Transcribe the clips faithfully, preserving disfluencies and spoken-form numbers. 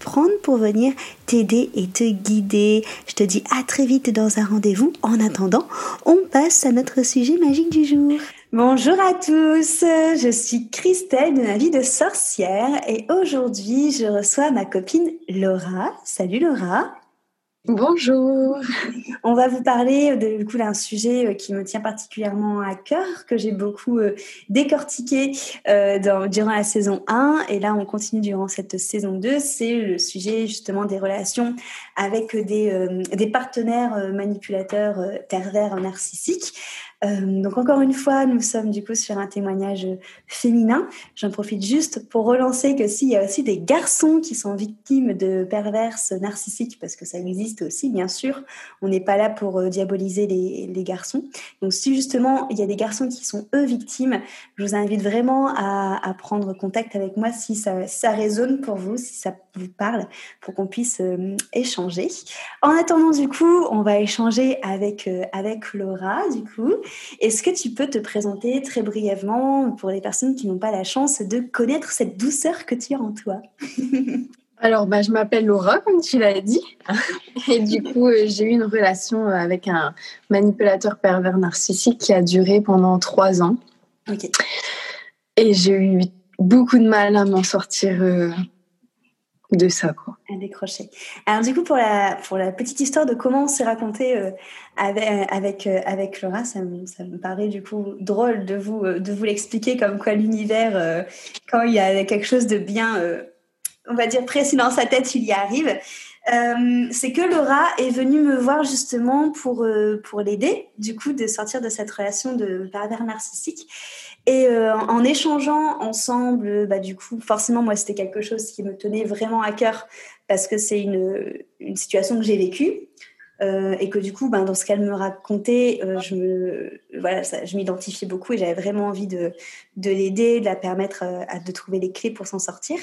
prendre pour venir t'aider et te guider. Je te dis à très vite dans un rendez-vous. En attendant, on passe à notre sujet magique du jour. Bonjour à tous, je suis Christelle de ma vie de sorcière et aujourd'hui je reçois ma copine Laura. Salut Laura. Bonjour. On va vous parler de, du coup d'un sujet qui me tient particulièrement à cœur, que j'ai beaucoup euh, décortiqué euh, dans, durant la saison un et là on continue durant cette saison deux, c'est le sujet justement des relations avec des, euh, des partenaires euh, manipulateurs euh, pervers narcissiques. Euh, donc encore une fois, nous sommes du coup sur un témoignage féminin. J'en profite juste pour relancer que s'il y a aussi des garçons qui sont victimes de perverses narcissiques, parce que ça existe aussi, bien sûr, on n'est pas là pour euh, diaboliser les, les garçons. Donc si justement il y a des garçons qui sont eux victimes, je vous invite vraiment à, à prendre contact avec moi si ça, si ça résonne pour vous, si ça vous parle, pour qu'on puisse euh, échanger. En attendant du coup, on va échanger avec, euh, avec Laura du coup. Est-ce que tu peux te présenter très brièvement pour les personnes qui n'ont pas la chance de connaître cette douceur que tu as en toi ? Alors, bah, je m'appelle Laura, comme tu l'as dit. Et du coup, j'ai eu une relation avec un manipulateur pervers narcissique qui a duré pendant trois ans. Okay. Et j'ai eu beaucoup de mal à m'en sortir euh, de ça, quoi. À décrocher. Alors du coup, pour la, pour la petite histoire de comment on s'est raconté euh, avec, avec, euh, avec Laura, ça me, ça me paraît du coup drôle de vous, euh, de vous l'expliquer comme quoi l'univers, euh, quand il y a quelque chose de bien, euh, on va dire précis dans sa tête, il y arrive. Euh, c'est que Laura est venue me voir justement pour, euh, pour l'aider, du coup, de sortir de cette relation de pervers narcissique. Et euh, en échangeant ensemble, bah, du coup, forcément, moi, c'était quelque chose qui me tenait vraiment à cœur parce que c'est une, une situation que j'ai vécue. Euh, et que du coup, ben, dans ce qu'elle me racontait, euh, je me, voilà, ça, je m'identifiais beaucoup et j'avais vraiment envie de, de l'aider, de la permettre euh, à, de trouver les clés pour s'en sortir.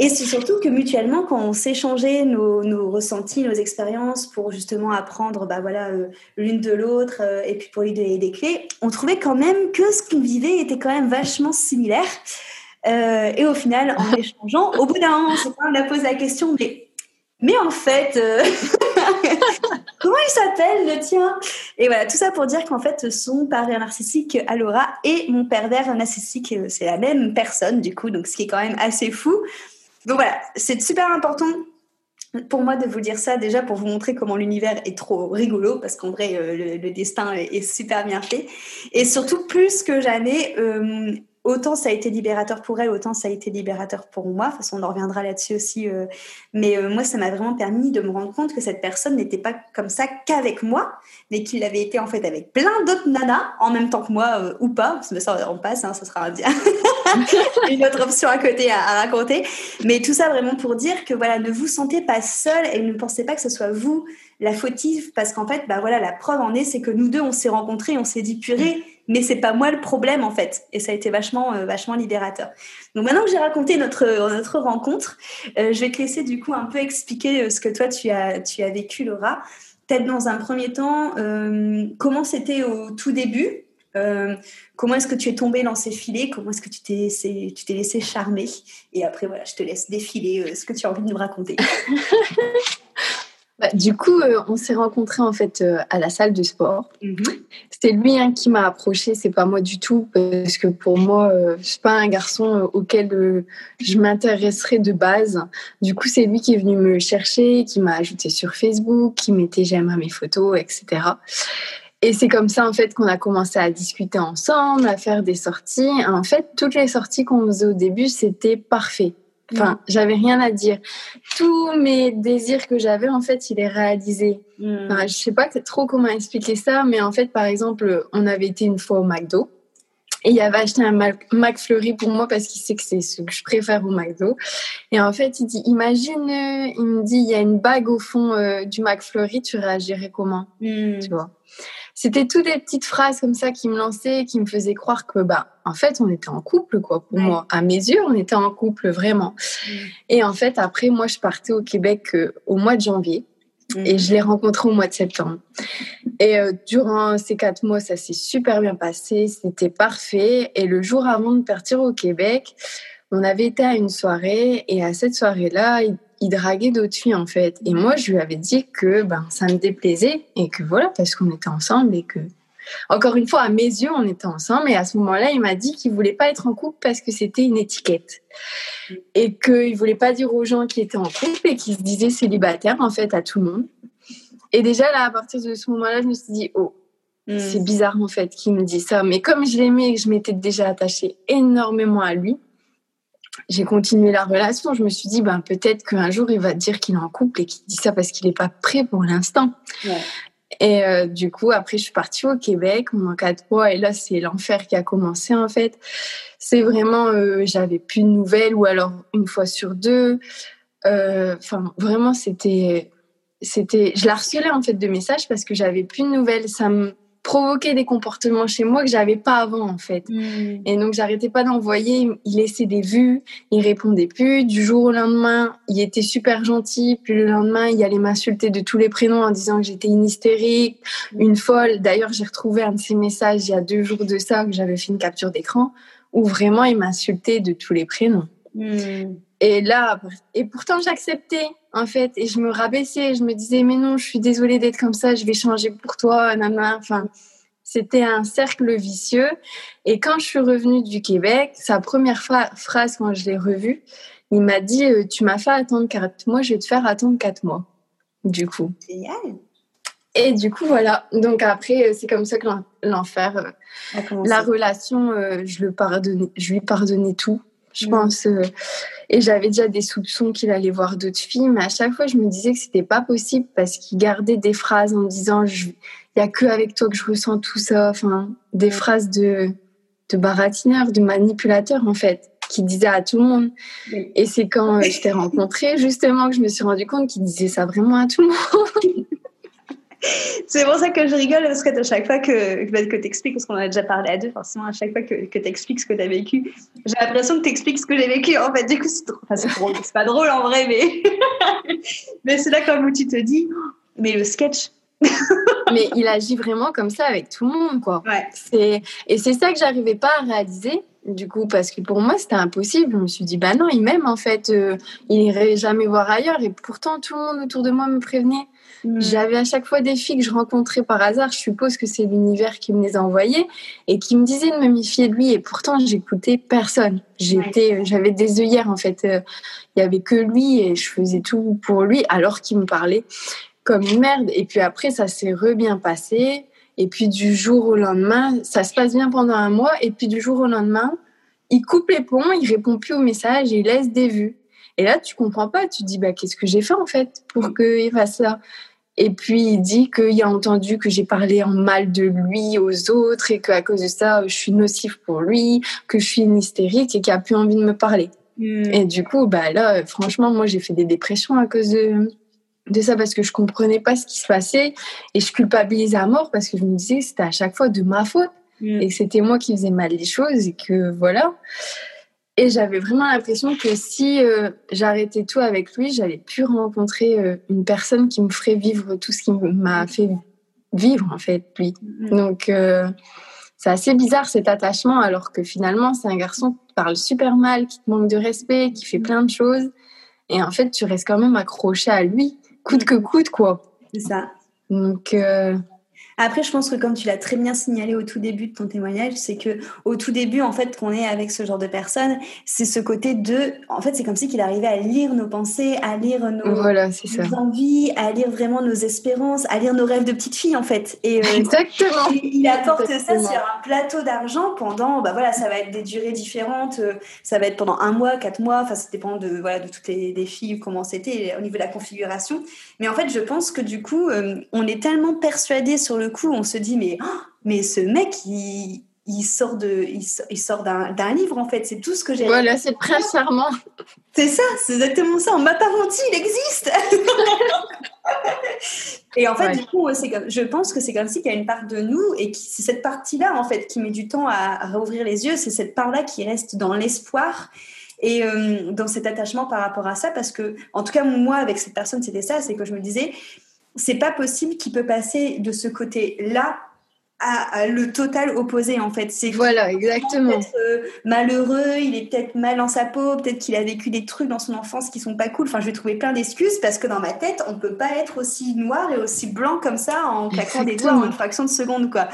Et c'est surtout que mutuellement, quand on s'échangeait nos, nos ressentis, nos expériences pour justement apprendre bah voilà, euh, l'une de l'autre euh, et puis pour lui donner des clés, on trouvait quand même que ce qu'on vivait était quand même vachement similaire. Euh, et au final, en échangeant, au bout d'un moment, on a posé la question, mais, mais en fait, euh, comment il s'appelle le tien ? Et voilà, tout ça pour dire qu'en fait, son pervers narcissique à Laura et mon pervers narcissique, c'est la même personne du coup, donc ce qui est quand même assez fou. Donc voilà, c'est super important pour moi de vous dire ça, déjà pour vous montrer comment l'univers est trop rigolo, parce qu'en vrai, euh, le, le destin est, est super bien fait. Et surtout, plus que jamais, euh, autant ça a été libérateur pour elle, autant ça a été libérateur pour moi. De toute façon, on en reviendra là-dessus aussi. Euh, mais euh, moi, ça m'a vraiment permis de me rendre compte que cette personne n'était pas comme ça qu'avec moi, mais qu'il l'avait été en fait avec plein d'autres nanas, en même temps que moi, euh, ou pas. Parce que ça, on passe, hein, ça sera un dia. Une autre option à côté à, à raconter, mais tout ça vraiment pour dire que voilà, ne vous sentez pas seule et ne pensez pas que ce soit vous la fautive, parce qu'en fait bah voilà, la preuve en est, c'est que nous deux on s'est rencontrés et on s'est dit purée, mais c'est pas moi le problème en fait, et ça a été vachement euh, vachement libérateur. Donc maintenant que j'ai raconté notre notre rencontre, euh, je vais te laisser du coup un peu expliquer ce que toi tu as tu as vécu, Laura. Peut-être dans un premier temps, euh, comment c'était au tout début. Euh, comment est-ce que tu es tombée dans ces filets ? Comment est-ce que tu t'es laissée, tu t'es laissée charmer ? Et après, voilà, je te laisse défiler euh, ce que tu as envie de nous raconter. Bah, du coup, euh, on s'est rencontrés en fait euh, à la salle de sport. Mm-hmm. C'était lui hein, qui m'a approchée, c'est pas moi du tout, parce que pour moi, euh, c'est pas un garçon auquel euh, je m'intéresserais de base. Du coup, c'est lui qui est venu me chercher, qui m'a ajoutée sur Facebook, qui mettait j'aime à mes photos, et cetera. Et c'est comme ça, en fait, qu'on a commencé à discuter ensemble, à faire des sorties. En fait, toutes les sorties qu'on faisait au début, c'était parfait. Enfin, mmh. j'avais rien à dire. Tous mes désirs que j'avais, en fait, il est réalisé. Mmh. Enfin, je sais pas trop comment expliquer ça, mais en fait, par exemple, on avait été une fois au McDo. Et il avait acheté un McFlurry pour moi parce qu'il sait que c'est ce que je préfère au McDo. Et en fait, il dit, imagine, il me dit, il y a une bague au fond euh, du McFlurry, tu réagirais comment mmh. Tu vois. C'était toutes des petites phrases comme ça qui me lançaient, qui me faisaient croire que, bah, en fait, on était en couple, quoi, pour ouais. moi. À mes yeux, on était en couple, vraiment. Mmh. Et en fait, après, moi, je partais au Québec euh, au mois de janvier. Mmh. Et je l'ai rencontré au mois de septembre. Et euh, durant ces quatre mois, ça s'est super bien passé, c'était parfait. Et le jour avant de partir au Québec, on avait été à une soirée. Et à cette soirée-là, il, il draguait d'autres filles, en fait. Et moi, je lui avais dit que ben, ça me déplaisait. Et que voilà, parce qu'on était ensemble. Et que, encore une fois, à mes yeux, on était ensemble. Et à ce moment-là, il m'a dit qu'il ne voulait pas être en couple parce que c'était une étiquette. Et qu'il ne voulait pas dire aux gens qu'il était en couple et qu'il se disait célibataire, en fait, à tout le monde. Et déjà, là, à partir de ce moment-là, je me suis dit, oh, mmh. c'est bizarre, en fait, qu'il me dise ça. Mais comme je l'aimais et que je m'étais déjà attachée énormément à lui, j'ai continué la relation. Je me suis dit, ben, peut-être qu'un jour, il va dire qu'il est en couple et qu'il dit ça parce qu'il n'est pas prêt pour l'instant. Ouais. Et euh, du coup, après, je suis partie au Québec pendant quatre mois. Et là, c'est l'enfer qui a commencé, en fait. C'est vraiment, euh, j'avais plus de nouvelles ou alors une fois sur deux. Enfin, euh, vraiment, c'était... C'était, je la harcelais en fait de messages parce que j'avais plus de nouvelles. Ça me provoquait des comportements chez moi que j'avais pas avant en fait. Mmh. Et donc j'arrêtais pas d'envoyer. Il laissait des vues, il répondait plus. Du jour au lendemain, il était super gentil. Puis le lendemain, il allait m'insulter de tous les prénoms en disant que j'étais une hystérique, mmh. une folle. D'ailleurs, j'ai retrouvé un de ses messages il y a deux jours de ça que j'avais fait une capture d'écran où vraiment il m'insultait de tous les prénoms. Mmh. Et là, et pourtant j'acceptais en fait, et je me rabaissais, je me disais mais non, je suis désolée d'être comme ça, je vais changer pour toi, nanana. Enfin, c'était un cercle vicieux. Et quand je suis revenue du Québec, sa première fra- phrase quand je l'ai revue, il m'a dit tu m'as fait attendre quatre mois, je vais te faire attendre quatre mois. Du coup. Génial. Et du coup voilà. Donc après, c'est comme ça que l'en- l'enfer, euh, la relation, euh, je le pardonnais, je lui pardonnais tout. Je pense, euh, et j'avais déjà des soupçons qu'il allait voir d'autres filles, mais à chaque fois, je me disais que c'était pas possible parce qu'il gardait des phrases en disant il n'y a qu'avec toi que je ressens tout ça. Enfin, des phrases de, de baratineur, de manipulateur, en fait, qu'il disait à tout le monde. Oui. Et c'est quand euh, je t'ai rencontrée, justement, que je me suis rendu compte qu'il disait ça vraiment à tout le monde. C'est pour ça que je rigole, parce que à chaque fois que, que tu expliques, parce qu'on en a déjà parlé à deux, forcément, à chaque fois que, que tu expliques ce que tu as vécu, j'ai l'impression que tu expliques ce que j'ai vécu. En fait, du coup, c'est drôle. Enfin, c'est drôle, c'est pas drôle en vrai, mais, mais c'est là quand tu te dis, mais le sketch. Mais il agit vraiment comme ça avec tout le monde, quoi. Ouais. C'est... Et c'est ça que j'arrivais pas à réaliser. Du coup, parce que pour moi, c'était impossible. Je me suis dit, bah non, il m'aime, en fait. Euh, il n'irait jamais voir ailleurs. Et pourtant, tout le monde autour de moi me prévenait. Mmh. J'avais à chaque fois des filles que je rencontrais par hasard. Je suppose que c'est l'univers qui me les a envoyées et qui me disait de me méfier de lui. Et pourtant, j'écoutais personne. J'étais, ouais. euh, j'avais des œillères, en fait. Il euh, n'y avait que lui et je faisais tout pour lui alors qu'il me parlait comme une merde. Et puis après, ça s'est re bien passé. Et puis, du jour au lendemain, ça se passe bien pendant un mois. Et puis, du jour au lendemain, il coupe les ponts, il répond plus aux messages et il laisse des vues. Et là, tu comprends pas. Tu te dis, bah, qu'est-ce que j'ai fait, en fait, pour qu'il fasse ça? Et puis, il dit qu'il a entendu que j'ai parlé en mal de lui aux autres et qu'à cause de ça, je suis nocive pour lui, que je suis une hystérique et qu'il a plus envie de me parler. Mmh. Et du coup, bah, là, franchement, moi, j'ai fait des dépressions à cause de... de ça parce que je comprenais pas ce qui se passait et je culpabilisais à mort parce que je me disais que c'était à chaque fois de ma faute mmh. et que c'était moi qui faisais mal les choses et que voilà. Et j'avais vraiment l'impression que si euh, j'arrêtais tout avec lui, j'allais plus rencontrer euh, une personne qui me ferait vivre tout ce qui m'a fait vivre en fait, lui. Mmh. Donc euh, c'est assez bizarre cet attachement alors que finalement c'est un garçon qui te parle super mal, qui te manque de respect, qui fait plein de choses et en fait tu restes quand même accroché à lui. Coûte que coûte, quoi. C'est ça. Donc, euh, Après, je pense que comme tu l'as très bien signalé au tout début de ton témoignage, c'est que au tout début, en fait, qu'on est avec ce genre de personnes, c'est ce côté de, en fait, c'est comme si qu'il arrivait à lire nos pensées, à lire nos, voilà, c'est nos ça. envies, à lire vraiment nos espérances, à lire nos rêves de petite fille, en fait. Et, euh, Exactement. Et il apporte Exactement. ça sur un plateau d'argent pendant, bah voilà, ça va être des durées différentes, euh, ça va être pendant un mois, quatre mois, enfin, ça dépend de voilà de toutes les, les filles, comment c'était au niveau de la configuration. Mais en fait, je pense que du coup, euh, on est tellement persuadés sur le coup, on se dit mais, oh, mais ce mec il, il sort, de, il, il sort d'un, d'un livre en fait, c'est tout ce que j'ai. Voilà, c'est Prince Charmant. C'est ça, c'est exactement ça, on m'a pas menti, il existe. Et en fait, ouais. du coup, c'est comme, je pense que c'est comme si qu'il y a une part de nous et qui, c'est cette partie-là en fait qui met du temps à, à rouvrir les yeux, c'est cette part-là qui reste dans l'espoir. Et euh, dans cet attachement par rapport à ça, parce que, en tout cas, moi, avec cette personne, c'était ça, c'est que je me disais, c'est pas possible qu'il peut passer de ce côté-là à, à le total opposé, en fait. C'est voilà, exactement. Peut-être euh, malheureux, il est peut-être mal dans sa peau, peut-être qu'il a vécu des trucs dans son enfance qui sont pas cool. Enfin, je vais trouver plein d'excuses, parce que dans ma tête, on peut pas être aussi noir et aussi blanc comme ça en claquant des doigts en une fraction de seconde, quoi.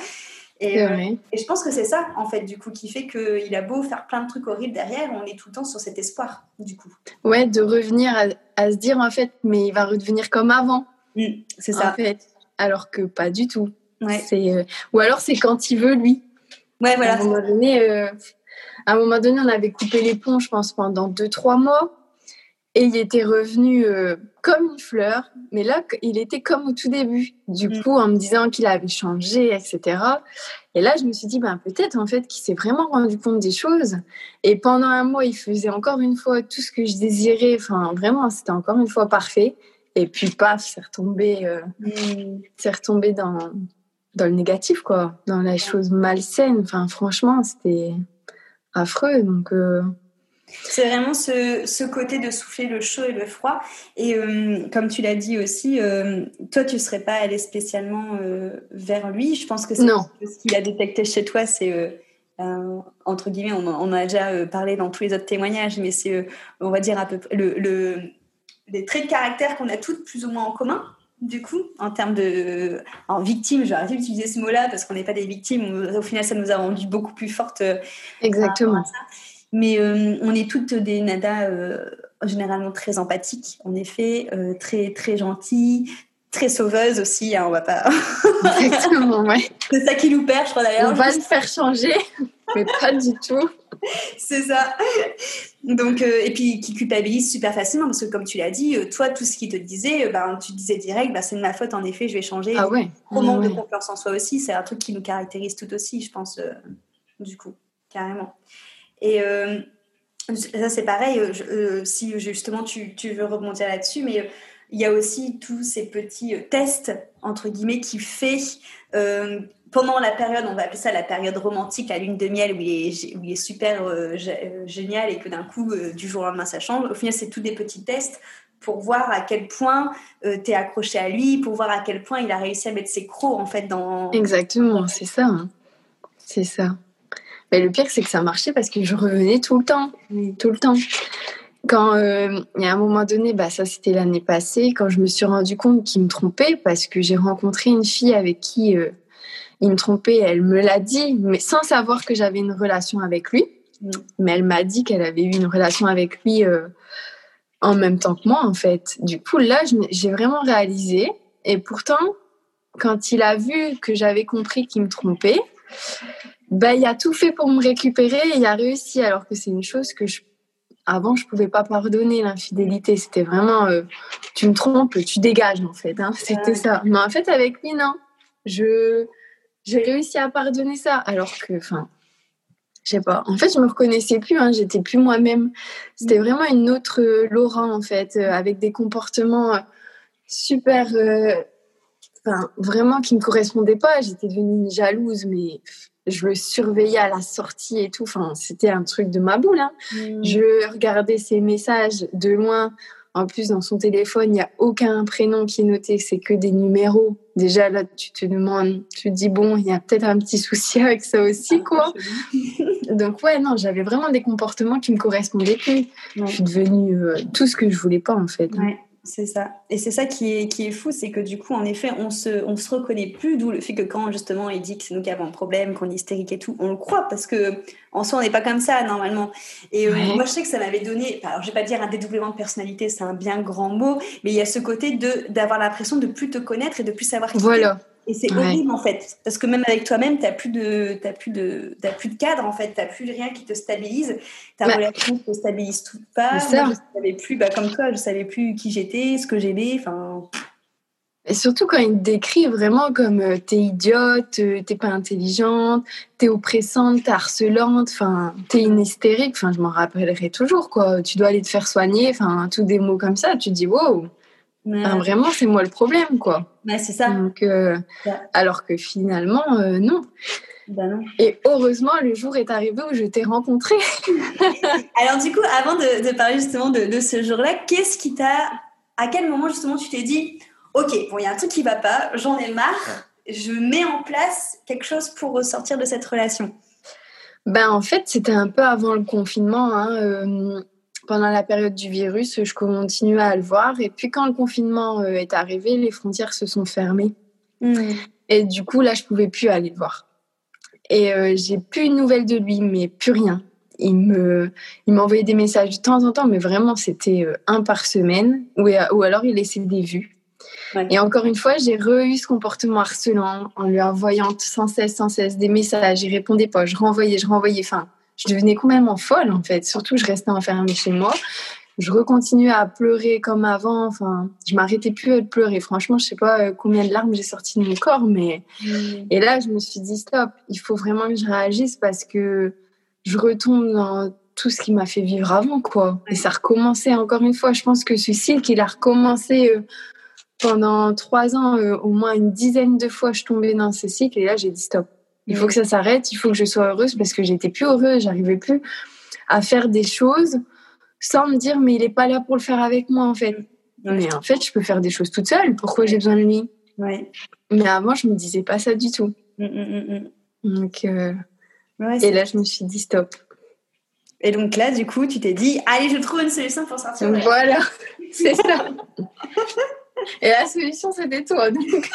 Et, euh, et je pense que c'est ça, en fait, du coup, qui fait qu'il a beau faire plein de trucs horribles derrière, on est tout le temps sur cet espoir, du coup. Ouais, de revenir à, à se dire, en fait, mais il va redevenir comme avant. Mmh, c'est ça. En fait, alors que pas du tout. Ouais. C'est, euh, ou alors, c'est quand il veut, lui. Ouais, voilà. À un moment donné, euh, à un moment donné on avait coupé les ponts, je pense, pendant deux trois mois. Et il était revenu euh, comme une fleur, mais là, il était comme au tout début. Du mmh. coup, en me disant qu'il avait changé, et cetera. Et là, je me suis dit, ben, peut-être en fait qu'il s'est vraiment rendu compte des choses. Et pendant un mois, il faisait encore une fois tout ce que je désirais. Enfin, vraiment, c'était encore une fois parfait. Et puis, paf, c'est retombé, euh, mmh. c'est retombé dans, dans le négatif, quoi. Dans la chose malsaine. Enfin, franchement, c'était affreux. Donc... Euh... C'est vraiment ce, ce côté de souffler le chaud et le froid. Et euh, comme tu l'as dit aussi, euh, toi, tu ne serais pas allée spécialement euh, vers lui. Je pense que c'est ce qu'il a détecté chez toi, c'est... Euh, euh, entre guillemets, on, on a déjà euh, parlé dans tous les autres témoignages, mais c'est, euh, on va dire, à peu près le, le, les traits de caractère qu'on a toutes plus ou moins en commun. Du coup, en termes de... En victime, j'aurais dû utiliser ce mot-là, parce qu'on n'est pas des victimes. On, au final, ça nous a rendues beaucoup plus fortes. Euh, Exactement. Mais euh, on est toutes des nanas euh, généralement très empathiques, en effet, euh, très, très gentilles, très sauveuses aussi, hein, on ne va pas... Exactement, ouais. C'est ça qui nous perd, je crois, d'ailleurs. On va se faire changer, mais pas du tout. C'est ça. Donc, euh, et puis, qui culpabilise super facilement, parce que comme tu l'as dit, euh, toi, tout ce qu'il te disait, euh, ben, tu disais direct, ben, c'est de ma faute, en effet, je vais changer. Ah ouais. Au manque ouais. de confiance en soi aussi, c'est un truc qui nous caractérise tout aussi, je pense, euh, du coup, carrément. Et euh, ça, c'est pareil, je, euh, si justement tu, tu veux rebondir là-dessus, mais euh, il y a aussi tous ces petits euh, tests, entre guillemets, qui fait euh, pendant la période, on va appeler ça la période romantique, la lune de miel, où il est, où il est super euh, g- euh, génial et que d'un coup, euh, du jour au lendemain, ça change. Au final, c'est tous des petits tests pour voir à quel point euh, t'es accroché à lui, pour voir à quel point il a réussi à mettre ses crocs, en fait, dans... Exactement, c'est ça. Hein. C'est ça. Mais le pire, c'est que ça marchait parce que je revenais tout le temps, tout le temps. Quand, euh, il y a un moment donné, bah, ça c'était l'année passée, quand je me suis rendu compte qu'il me trompait, parce que j'ai rencontré une fille avec qui euh, il me trompait, elle me l'a dit, mais sans savoir que j'avais une relation avec lui. Mm. Mais elle m'a dit qu'elle avait eu une relation avec lui euh, en même temps que moi, en fait. Du coup, là, je, j'ai vraiment réalisé. Et pourtant, quand il a vu que j'avais compris qu'il me trompait, ben, il a tout fait pour me récupérer et il a réussi, alors que c'est une chose que je... avant je ne pouvais pas pardonner, l'infidélité. C'était vraiment euh, tu me trompes, tu dégages en fait, hein. C'était euh... ça. Mais en fait avec lui, non, je... j'ai réussi à pardonner ça, alors que enfin, je ne sais pas, en fait je ne me reconnaissais plus, hein. J'étais plus moi-même, c'était vraiment une autre euh, Laura en fait, euh, avec des comportements euh, super euh... enfin, vraiment qui ne me correspondaient pas. J'étais devenue jalouse, mais je le surveillais à la sortie et tout. Enfin, c'était un truc de ma boule, hein. Mmh. Je regardais ses messages de loin. En plus, dans son téléphone, il n'y a aucun prénom qui est noté. C'est que des numéros. Déjà, là, tu te demandes, tu te dis, bon, il y a peut-être un petit souci avec ça aussi, quoi. Donc, ouais, non, j'avais vraiment des comportements qui ne me correspondaient plus. Ouais. Je suis devenue euh, tout ce que je ne voulais pas, en fait. Ouais. C'est ça. Et c'est ça qui est, qui est fou, c'est que du coup, en effet, on se, on se reconnaît plus, d'où le fait que quand, justement, il dit que c'est nous qui avons un problème, qu'on est hystérique et tout, on le croit, parce que en soi, on n'est pas comme ça, normalement. Et euh, ouais. moi, je sais que ça m'avait donné, alors je vais pas dire un dédoublement de personnalité, c'est un bien grand mot, mais il y a ce côté de, d'avoir l'impression de plus te connaître et de plus savoir qui voilà. t'es. Et c'est ouais. horrible, en fait, parce que même avec toi-même, t'as plus de, t'as plus de, t'as plus de cadre, en fait, t'as plus rien qui te stabilise, ta bah. relation te stabilise tout pas. Moi, je savais plus, bah, comme toi, je savais plus qui j'étais, ce que j'aimais, enfin... Et surtout quand il te décrit vraiment comme euh, t'es idiote, euh, t'es pas intelligente, t'es oppressante, t'es harcelante, enfin, t'es une hystérique, enfin, je m'en rappellerai toujours, quoi. Tu dois aller te faire soigner, enfin, tous des mots comme ça, tu te dis, wow, ouais. ben, vraiment, c'est moi le problème, quoi. Ouais, c'est ça. Donc, euh, ouais. alors que finalement, euh, non. Ben non. Et heureusement, le jour est arrivé où je t'ai rencontrée. Alors du coup, avant de, de parler justement de, de ce jour-là, qu'est-ce qui t'a... À quel moment, justement, tu t'es dit « Ok, bon, il y a un truc qui ne va pas, j'en ai marre, je mets en place quelque chose pour ressortir de cette relation ?» Ben, en fait, c'était un peu avant le confinement. Hein, euh, pendant la période du virus, je continuais à le voir. Et puis, quand le confinement euh, est arrivé, les frontières se sont fermées. Mmh. Et du coup, là, je ne pouvais plus aller le voir. Et euh, j'ai plus une nouvelle de lui, mais plus rien. Il me, il m'envoyait des messages de temps en temps, mais vraiment, c'était un par semaine, ou, ou alors il laissait des vues. Ouais. Et encore une fois, j'ai re-eu ce comportement harcelant en lui envoyant sans cesse, sans cesse des messages. Il répondait pas, je renvoyais, je renvoyais. Enfin, je devenais complètement folle, en fait. Surtout, je restais enfermée chez moi. Je recontinuais à pleurer comme avant. Enfin, je m'arrêtais plus de pleurer. Franchement, je sais pas combien de larmes j'ai sorti de mon corps, mais... Mmh. Et là, je me suis dit, stop, il faut vraiment que je réagisse parce que... je retombe dans tout ce qui m'a fait vivre avant, quoi. Et ça recommençait encore une fois. Je pense que ce cycle, il a recommencé euh, pendant trois ans, euh, au moins une dizaine de fois, je tombais dans ce cycle. Et là, j'ai dit stop. Il faut que ça s'arrête. Il faut que je sois heureuse parce que j'étais plus heureuse. J'arrivais plus à faire des choses sans me dire mais il est pas là pour le faire avec moi, en fait. Mais en fait, je peux faire des choses toute seule. Pourquoi j'ai besoin de lui ? Ouais. Mais avant, je me disais pas ça du tout. Mmh, mmh, mmh. Donc... Euh... Ouais, et là, je me suis dit stop. Et donc là, du coup, tu t'es dit, allez, je trouve une solution pour sortir. Voilà, c'est ça. Et la solution, c'était toi. Donc,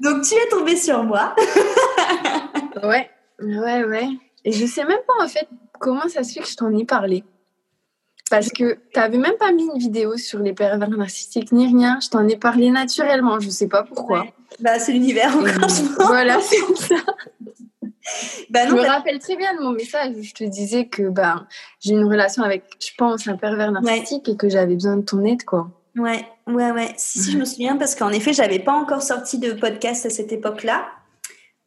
donc tu es tombée sur moi. ouais, ouais, ouais. Et je sais même pas, en fait, comment ça se fait que je t'en ai parlé. Parce que t'avais même pas mis une vidéo sur les pervers narcissiques ni rien. Je t'en ai parlé naturellement, je sais pas pourquoi. Ouais. Bah, c'est l'univers, encore. Voilà, c'est ça. Bah non, je me t'as... rappelle très bien de mon message où je te disais que bah, j'ai une relation avec, je pense, un pervers narcissique ouais. et que j'avais besoin de ton aide, quoi. Ouais, ouais, ouais. Si, si, je me souviens parce qu'en effet, je n'avais pas encore sorti de podcast à cette époque-là.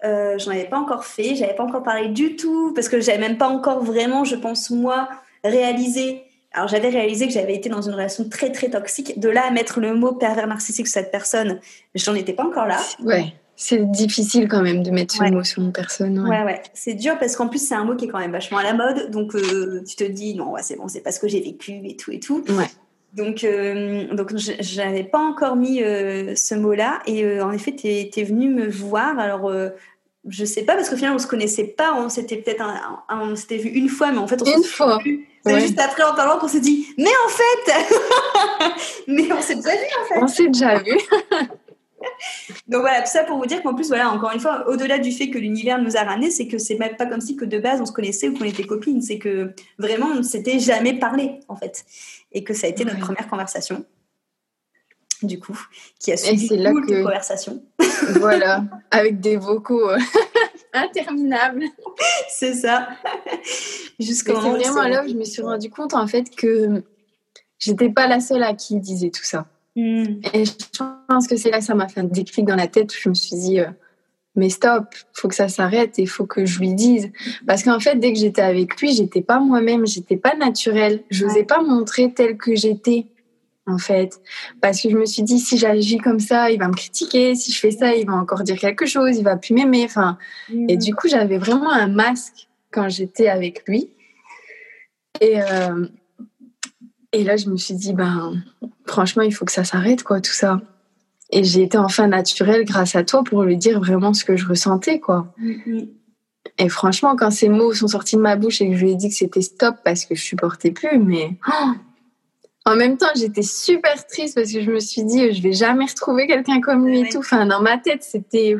Euh, je n'en avais pas encore fait, je n'avais pas encore parlé du tout parce que je n'avais même pas encore vraiment, je pense, moi, réalisé. Alors, j'avais réalisé que j'avais été dans une relation très, très toxique. De là à mettre le mot pervers narcissique sur cette personne, j'en étais pas encore là. Ouais. C'est difficile quand même de mettre ce ouais. mot sur une personne. Ouais. ouais, ouais, c'est dur parce qu'en plus, c'est un mot qui est quand même vachement à la mode. Donc, euh, tu te dis, non, ouais, c'est bon, c'est pas ce que j'ai vécu et tout et tout. Ouais. Donc, euh, donc j'avais pas encore mis euh, ce mot-là. Et euh, en effet, t'es, t'es venue me voir. Alors, euh, je sais pas parce qu'au final, on se connaissait pas. On s'était peut-être un, un, un, on s'était vu une fois, mais en fait, on une fois. Vu. C'est ouais. juste après en parlant qu'on s'est dit, mais en fait, mais on s'est déjà vu en fait. On s'est déjà vu. Donc voilà, tout ça pour vous dire qu'en plus, voilà, encore une fois, au-delà du fait que l'univers nous a ramenés, c'est que c'est même pas comme si que de base on se connaissait ou qu'on était copines, c'est que vraiment on ne s'était jamais parlé en fait, et que ça a été notre ouais. première conversation, du coup, qui a suivi beaucoup que... de conversations. Voilà, avec des vocaux interminables. C'est ça. Jusqu'au moment c'est vraiment là où je me suis rendu compte en fait que j'étais pas la seule à qui disait tout ça. Mmh. Et je pense que c'est là que ça m'a fait un déclic dans la tête où je me suis dit euh, mais stop, faut que ça s'arrête et faut que je lui dise parce qu'en fait dès que j'étais avec lui j'étais pas moi-même, j'étais pas naturelle, j'osais ouais. pas montrer telle que j'étais en fait parce que je me suis dit si j'agis comme ça il va me critiquer, si je fais ça il va encore dire quelque chose, il va plus m'aimer enfin, mmh. et du coup j'avais vraiment un masque quand j'étais avec lui et euh, et là je me suis dit ben franchement, il faut que ça s'arrête, quoi, tout ça. Et j'ai été enfin naturelle grâce à toi pour lui dire vraiment ce que je ressentais, quoi. Mm-hmm. Et franchement, quand ces mots sont sortis de ma bouche et que je lui ai dit que c'était stop parce que je supportais plus, mais oh, En même temps, j'étais super triste parce que je me suis dit, je vais jamais retrouver quelqu'un comme lui et tout. Enfin, dans ma tête, c'était...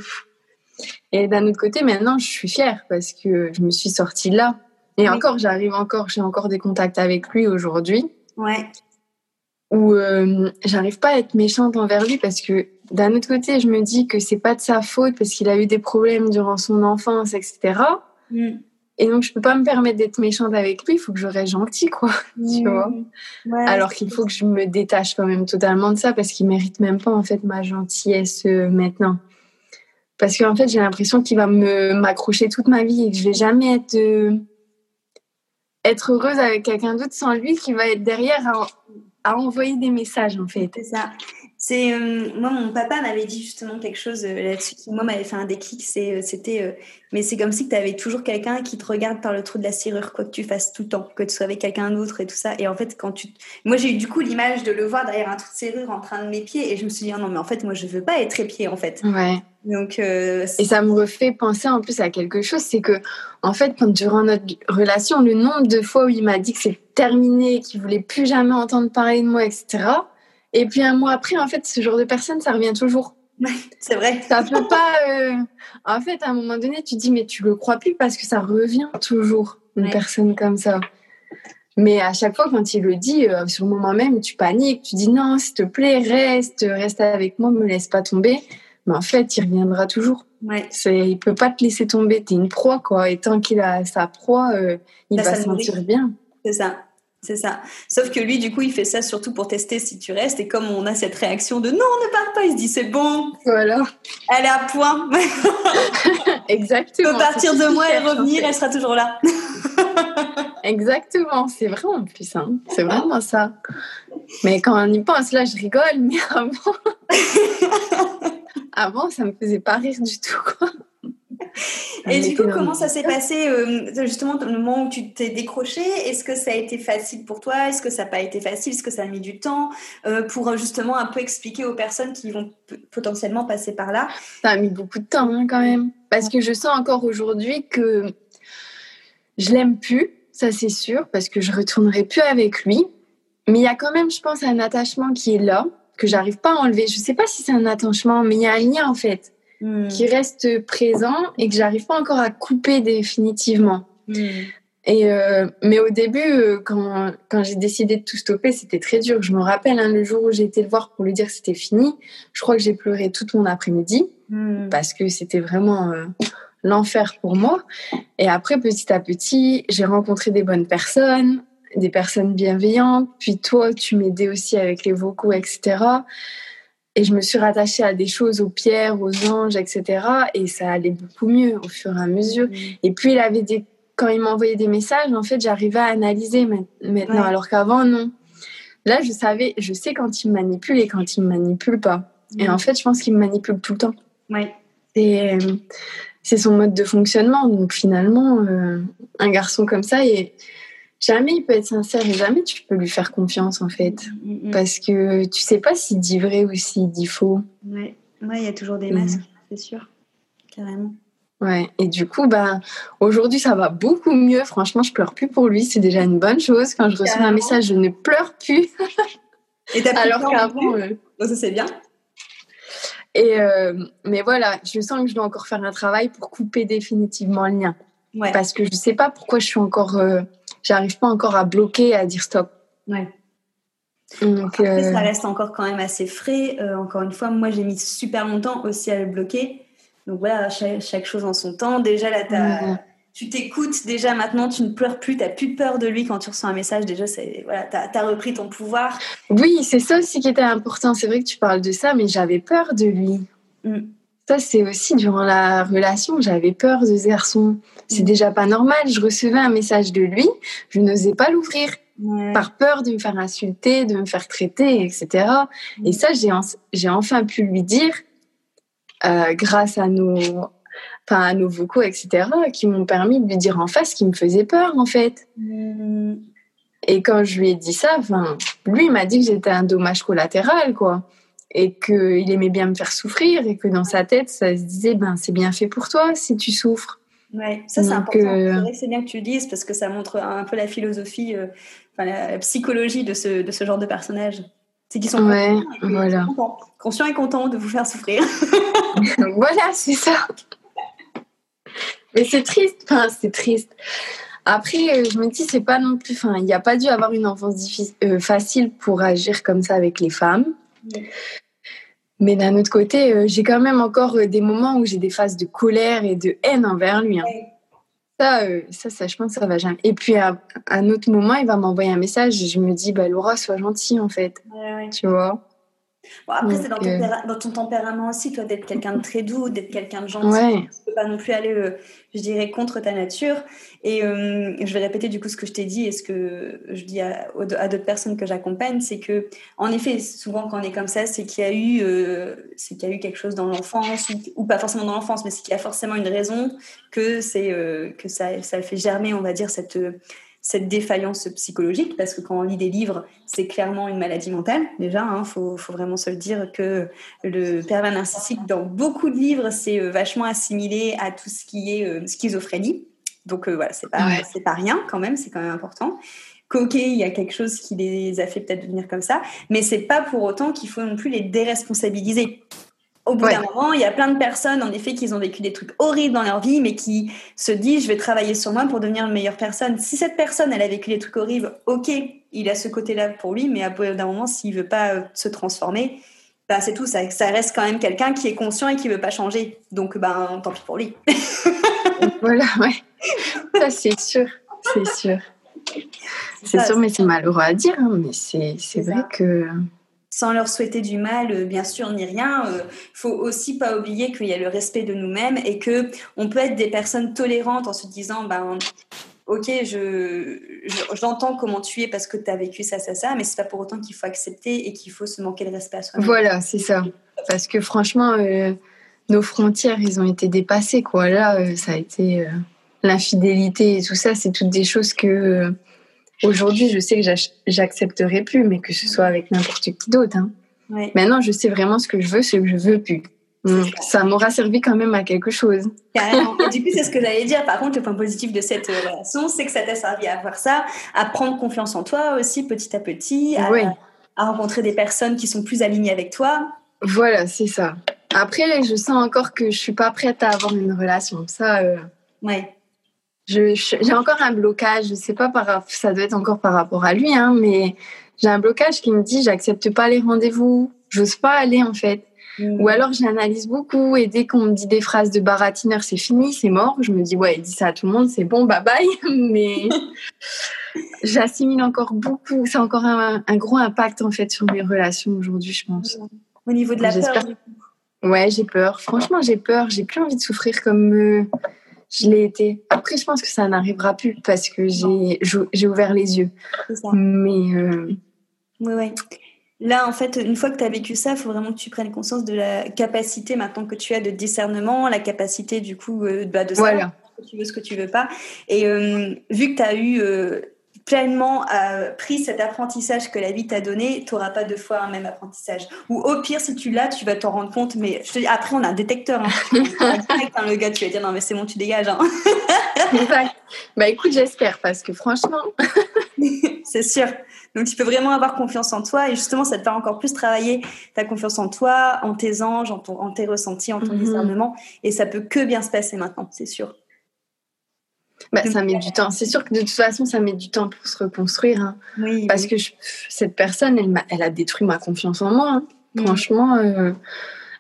Et d'un autre côté, maintenant, je suis fière parce que je me suis sortie de là. Et oui. encore, j'arrive encore, j'ai encore des contacts avec lui aujourd'hui. Ouais. Où euh, j'arrive pas à être méchante envers lui parce que d'un autre côté, je me dis que c'est pas de sa faute parce qu'il a eu des problèmes durant son enfance, et cetera. Mm. Et donc, je peux pas me permettre d'être méchante avec lui. Il faut que je reste gentille, quoi. Mm. Tu vois. Ouais, alors qu'il faut que je me détache quand même totalement de ça parce qu'il mérite même pas, en fait, ma gentillesse euh, maintenant. Parce qu'en fait, j'ai l'impression qu'il va me, m'accrocher toute ma vie et que je vais jamais être, euh, être heureuse avec quelqu'un d'autre sans lui qui va être derrière à, à envoyer des messages, en fait. C'est ça. C'est, euh, moi, mon papa m'avait dit justement quelque chose euh, là-dessus qui, moi, m'avait fait un déclic. C'est, c'était, euh, mais c'est comme si tu avais toujours quelqu'un qui te regarde par le trou de la serrure, quoi que tu fasses tout le temps, que tu sois avec quelqu'un d'autre et tout ça. Et en fait, quand tu... Moi, j'ai eu du coup l'image de le voir derrière un trou de serrure en train de m'épier et je me suis dit, oh, non, mais en fait, moi, je veux pas être épiée, en fait. Ouais. Donc, euh, et ça me refait penser en plus à quelque chose, c'est que en fait, quand, durant notre relation, le nombre de fois où il m'a dit que c'est terminé, qu'il voulait plus jamais entendre parler de moi, et cetera. Et puis un mois après, en fait, ce genre de personne, ça revient toujours. C'est vrai. Ça peut pas. Euh... En fait, à un moment donné, tu te dis mais tu le crois plus parce que ça revient toujours une ouais. personne comme ça. Mais à chaque fois, quand il le dit, euh, sur le moment même, tu paniques, tu dis non, s'il te plaît, reste, reste avec moi, me laisse pas tomber. Mais en fait, il reviendra toujours. Ouais. C'est, il ne peut pas te laisser tomber. Tu es une proie, quoi. Et tant qu'il a sa proie, euh, il Là, va se sentir bien. C'est ça. C'est ça. Sauf que lui, du coup, il fait ça surtout pour tester si tu restes. Et comme on a cette réaction de « Non, ne pars pas », il se dit « C'est bon. Voilà. Elle est à point. Exactement. Elle peut partir de moi et revenir, elle sera toujours là. Exactement. C'est vrai en plus. Hein. C'est vraiment ça. Mais quand on y pense, là, je rigole. Mais avant... Avant, ça me faisait pas rire du tout, quoi. Et du coup, comment ça s'est passé, euh, justement, le moment où tu t'es décrochée? Est-ce que ça a été facile pour toi? Est-ce que ça n'a pas été facile? Est-ce que ça a mis du temps euh, pour justement un peu expliquer aux personnes qui vont p- potentiellement passer par là? Ça a mis beaucoup de temps, hein, quand même. Parce que je sens encore aujourd'hui que je l'aime plus, ça c'est sûr, parce que je retournerai plus avec lui. Mais il y a quand même, je pense, un attachement qui est là, que j'arrive pas à enlever. Je sais pas si c'est un attachement, mais il y a un lien en fait mm. qui reste présent et que j'arrive pas encore à couper définitivement. Mm. Et euh, mais au début, euh, quand quand j'ai décidé de tout stopper, c'était très dur. Je me rappelle hein, le jour où j'ai été le voir pour lui dire que c'était fini. Je crois que j'ai pleuré toute mon après-midi mm. parce que c'était vraiment euh, l'enfer pour moi. Et après, petit à petit, j'ai rencontré des bonnes personnes. Des personnes bienveillantes, puis toi, tu m'aidais aussi avec les vocaux, et cetera. Et je me suis rattachée à des choses, aux pierres, aux anges, et cetera. Et ça allait beaucoup mieux au fur et à mesure. Mmh. Et puis, il avait des... quand il m'envoyait des messages, en fait, j'arrivais à analyser maintenant, ouais. alors qu'avant, non. Là, je savais, je sais quand il me manipule et quand il me manipule pas. Mmh. Et en fait, je pense qu'il me manipule tout le temps. Ouais. Et... c'est son mode de fonctionnement. Donc, finalement, euh, un garçon comme ça est... Jamais il peut être sincère et jamais tu peux lui faire confiance en fait. Mm-hmm. Parce que tu sais pas s'il dit vrai ou s'il dit faux. Ouais, ouais, il y a toujours des masques, mm. c'est sûr. Carrément. Ouais, et du coup, bah, aujourd'hui ça va beaucoup mieux. Franchement, je pleure plus pour lui, c'est déjà une bonne chose. Quand je Carrément. reçois un message, je ne pleure plus. Et t'as plus alors qu'avant. Euh... Bon, ça c'est bien. Et euh... Mais voilà, je sens que je dois encore faire un travail pour couper définitivement le lien. Ouais. Parce que je sais pas pourquoi je suis encore. Euh... J'arrive pas encore à bloquer, à dire stop. Ouais. Donc, après, euh... ça reste encore quand même assez frais. Euh, encore une fois, moi, j'ai mis super longtemps aussi à le bloquer. Donc voilà, chaque, chaque chose en son temps. Déjà, là, t'as... Mmh. tu t'écoutes. Déjà, maintenant, tu ne pleures plus. Tu n'as plus peur de lui quand tu reçois un message. Déjà, c'est... voilà, tu as repris ton pouvoir. Oui, c'est ça aussi qui était important. C'est vrai que tu parles de ça, mais j'avais peur de lui. Mmh. Ça, c'est aussi durant la relation, j'avais peur de ce garçon. C'est déjà pas normal. Je recevais un message de lui, je n'osais pas l'ouvrir ouais. par peur de me faire insulter, de me faire traiter, et cetera. Mmh. Et ça, j'ai, en, j'ai enfin pu lui dire, euh, grâce à nos, enfin, à nos vocaux, et cetera, qui m'ont permis de lui dire en face qu'il me faisait peur, en fait. Mmh. Et quand je lui ai dit ça, lui, il m'a dit que j'étais un dommage collatéral, quoi. Et qu'il aimait bien me faire souffrir et que dans sa tête, ça se disait ben, « c'est bien fait pour toi si tu souffres ». Ouais, ça c'est donc, important. Euh... C'est bien que tu le dises parce que ça montre un peu la philosophie, euh, enfin la psychologie de ce de ce genre de personnages. C'est qu'ils sont, ouais, conscients, et voilà. sont conscients et contents de vous faire souffrir. Donc, voilà, c'est ça. Mais c'est triste, enfin c'est triste. Après, je me dis c'est pas non plus. Enfin, il n'y a pas dû avoir une enfance difficile, euh, facile pour agir comme ça avec les femmes. Ouais. Mais d'un autre côté, euh, j'ai quand même encore euh, des moments où j'ai des phases de colère et de haine envers lui. Hein. Ouais. Ça, euh, ça, ça, je pense que ça va jamais. Et puis, à, à un autre moment, il va m'envoyer un message et je me dis, bah, Laura, sois gentille, en fait. Ouais, ouais. Tu vois. Bon, après, donc, c'est dans ton, euh... dans ton tempérament aussi, toi, d'être quelqu'un de très doux, d'être quelqu'un de gentil. Ouais. Tu ne peux pas non plus aller, euh, je dirais, contre ta nature. Et euh, je vais répéter, du coup, ce que je t'ai dit et ce que je dis à, à d'autres personnes que j'accompagne, c'est que, en effet, souvent, quand on est comme ça, c'est qu'il y a eu, euh, c'est qu'il y a eu quelque chose dans l'enfance, ou, ou pas forcément dans l'enfance, mais c'est qu'il y a forcément une raison que, c'est, euh, que ça, ça fait germer, on va dire, cette... Euh, cette défaillance psychologique, parce que quand on lit des livres, c'est clairement une maladie mentale, déjà, hein, faut, faut vraiment se le dire que le pervers narcissique, dans beaucoup de livres, c'est vachement assimilé à tout ce qui est euh, schizophrénie, donc euh, voilà, c'est pas, ouais. c'est pas rien quand même, c'est quand même important. Ok, il y a quelque chose qui les a fait peut-être devenir comme ça, mais c'est pas pour autant qu'il faut non plus les déresponsabiliser. Au bout ouais. d'un moment, il y a plein de personnes, en effet, qui ont vécu des trucs horribles dans leur vie, mais qui se disent « je vais travailler sur moi pour devenir une meilleure personne ». Si cette personne, elle a vécu des trucs horribles, ok, il a ce côté-là pour lui, mais à bout d'un moment, s'il ne veut pas se transformer, ben c'est tout, ça, ça reste quand même quelqu'un qui est conscient et qui ne veut pas changer. Donc, ben, tant pis pour lui. Voilà, ouais. Ça, c'est sûr, c'est sûr. C'est, c'est ça, sûr, c'est... mais c'est malheureux à dire, hein, mais c'est, c'est, c'est vrai ça. que... Sans leur souhaiter du mal, euh, bien sûr, ni rien. Euh, faut aussi pas oublier qu'il y a le respect de nous-mêmes et que on peut être des personnes tolérantes en se disant, ben, ok, je, je j'entends comment tu es parce que tu as vécu ça, ça, ça, mais c'est pas pour autant qu'il faut accepter et qu'il faut se manquer de respect à soi-même. Voilà, c'est ça. Parce que franchement, euh, nos frontières, ils ont été dépassées, quoi. Là, euh, ça a été euh, l'infidélité et tout ça, c'est toutes des choses que. Euh, Aujourd'hui, je sais que j'accepterai plus, mais que ce soit avec n'importe qui d'autre. Hein. Ouais. Maintenant, je sais vraiment ce que je veux, ce que je veux plus. Donc, ça m'aura servi quand même à quelque chose. Carrément. Et du coup, c'est ce que j'allais dire. Par contre, le point positif de cette relation, c'est que ça t'a servi à avoir ça, à prendre confiance en toi aussi, petit à petit, à, ouais. à rencontrer des personnes qui sont plus alignées avec toi. Voilà, c'est ça. Après, je sens encore que je suis pas prête à avoir une relation. Ça, euh... ouais. Je, je, j'ai encore un blocage, je sais pas, par, ça doit être encore par rapport à lui, hein, mais j'ai un blocage qui me dit j'accepte pas les rendez-vous, j'ose pas aller en fait. Mmh. Ou alors j'analyse beaucoup et dès qu'on me dit des phrases de baratineur, c'est fini, c'est mort. Je me dis ouais, dis ça à tout le monde, c'est bon, bye bye. Mais j'assimile encore beaucoup, c'est encore un, un gros impact en fait sur mes relations aujourd'hui, je pense. Au niveau de la J'espère... peur. Ouais, j'ai peur. Franchement, j'ai peur. J'ai plus envie de souffrir comme. Euh... Je l'ai été. Après, je pense que ça n'arrivera plus parce que j'ai, j'ai ouvert les yeux. C'est ça. Mais... Euh... Oui, oui. Là, en fait, une fois que tu as vécu ça, il faut vraiment que tu prennes conscience de la capacité maintenant que tu as de discernement, la capacité, du coup, euh, bah, de savoir voilà. ce que tu veux, ce que tu veux pas. Et euh, vu que tu as eu... Euh, pleinement euh, pris cet apprentissage que la vie t'a donné, tu n'auras pas deux fois un même apprentissage. Ou au pire, si tu l'as, tu vas t'en rendre compte. Mais je te dis, après, on a un détecteur. Hein. Direct, hein, le gars, tu vas dire, non, mais c'est bon, tu dégages. Hein. Exact. Bah écoute, j'espère, parce que franchement... C'est sûr. Donc, tu peux vraiment avoir confiance en toi. Et justement, ça te fait encore plus travailler ta confiance en toi, en tes anges, en, ton, en tes ressentis, en ton mm-hmm. discernement. Et ça peut que bien se passer maintenant, c'est sûr. Bah, ça met du temps. C'est sûr que de toute façon, ça met du temps pour se reconstruire. Hein. Oui, parce oui. que je, cette personne, elle, m'a, elle a détruit ma confiance en moi. Hein. Mm. Franchement, euh,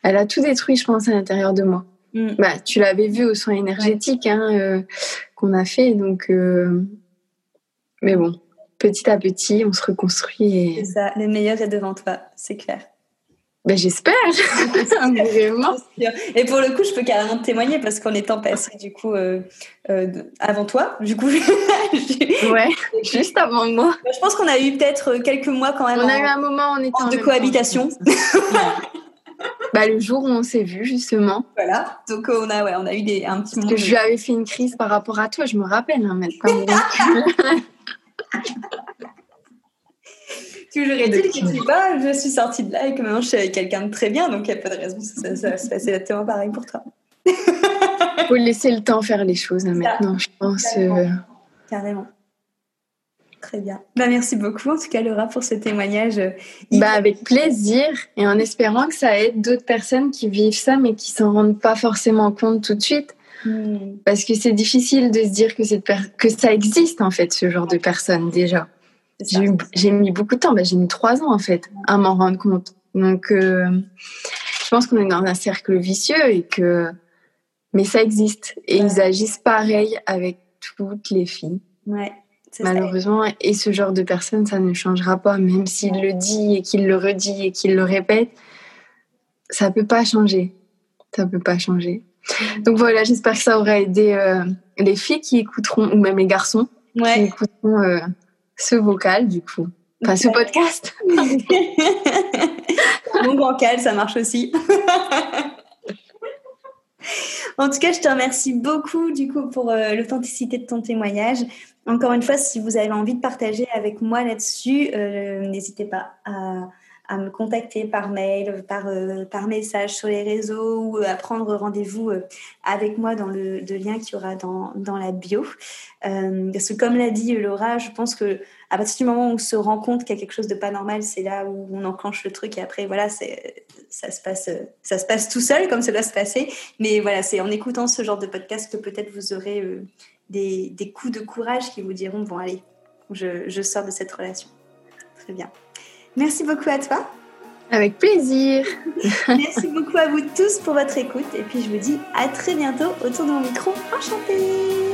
elle a tout détruit, je pense, à l'intérieur de moi. Mm. Bah, tu l'avais vu aux soins énergétiques ouais. hein, euh, qu'on a fait. Donc, euh... Mais bon, petit à petit, on se reconstruit. Et... C'est ça, le meilleur est devant toi, c'est clair. Ben j'espère, vraiment. Et pour le coup, je peux carrément te témoigner parce qu'en étant passée du coup euh, euh, avant toi, du coup, ouais, juste avant moi. Je pense qu'on a eu peut-être quelques mois quand même. On a eu un moment, on était en de cohabitation. Bah le jour où on s'est vu justement. Voilà. Donc on a ouais, on a eu des un petit. Parce que de... je lui avais fait une crise par rapport à toi, je me rappelle hein, maintenant. Tu l'aurais dit que tu vas, je suis sortie de là et que maintenant je suis avec quelqu'un de très bien, donc il n'y a pas de raison, ça, ça, ça, ça va se passer exactement pareil pour toi. Il faut laisser le temps faire les choses hein, maintenant, je pense. Carrément. Euh... Carrément. Très bien. Bah, merci beaucoup, en tout cas, Laura, pour ce témoignage. Il... Bah, avec plaisir et en espérant que ça aide d'autres personnes qui vivent ça, mais qui ne s'en rendent pas forcément compte tout de suite. Mmh. Parce que c'est difficile de se dire que, cette per... que ça existe, en fait, ce genre de personnes, déjà. J'ai, eu... j'ai mis beaucoup de temps, bah, j'ai mis trois ans, en fait, à m'en rendre compte. Donc, euh... je pense qu'on est dans un cercle vicieux et que... Mais ça existe. Et ouais. Ils agissent pareil avec toutes les filles. Ouais. C'est malheureusement, ça. Et ce genre de personne, ça ne changera pas, même s'il ouais. le dit et qu'il le redit et qu'il le répète, ça ne peut pas changer. Ça peut pas changer. Mmh. Donc voilà, j'espère que ça aura aidé euh, les filles qui écouteront, ou même les garçons ouais. qui écouteront euh, ce vocal, du coup. Enfin, ouais. ce podcast. Mon bancal, ça marche aussi. En tout cas, je te remercie beaucoup du coup pour euh, l'authenticité de ton témoignage. Encore une fois, si vous avez envie de partager avec moi là-dessus, euh, n'hésitez pas à, à me contacter par mail, par, euh, par message sur les réseaux ou à prendre rendez-vous euh, avec moi dans le, le lien qu'il y aura dans, dans la bio. Euh, parce que comme l'a dit Laura, je pense qu'à partir du moment où on se rend compte qu'il y a quelque chose de pas normal, c'est là où on enclenche le truc et après, voilà, c'est... Ça se passe, ça se passe tout seul comme ça doit se passer. Mais voilà, c'est en écoutant ce genre de podcast que peut-être vous aurez euh, des, des coups de courage qui vous diront « Bon, allez, je, je sors de cette relation. » Très bien. Merci beaucoup à toi. Avec plaisir. Merci beaucoup à vous tous pour votre écoute. Et puis, je vous dis à très bientôt autour de mon micro. Enchantée.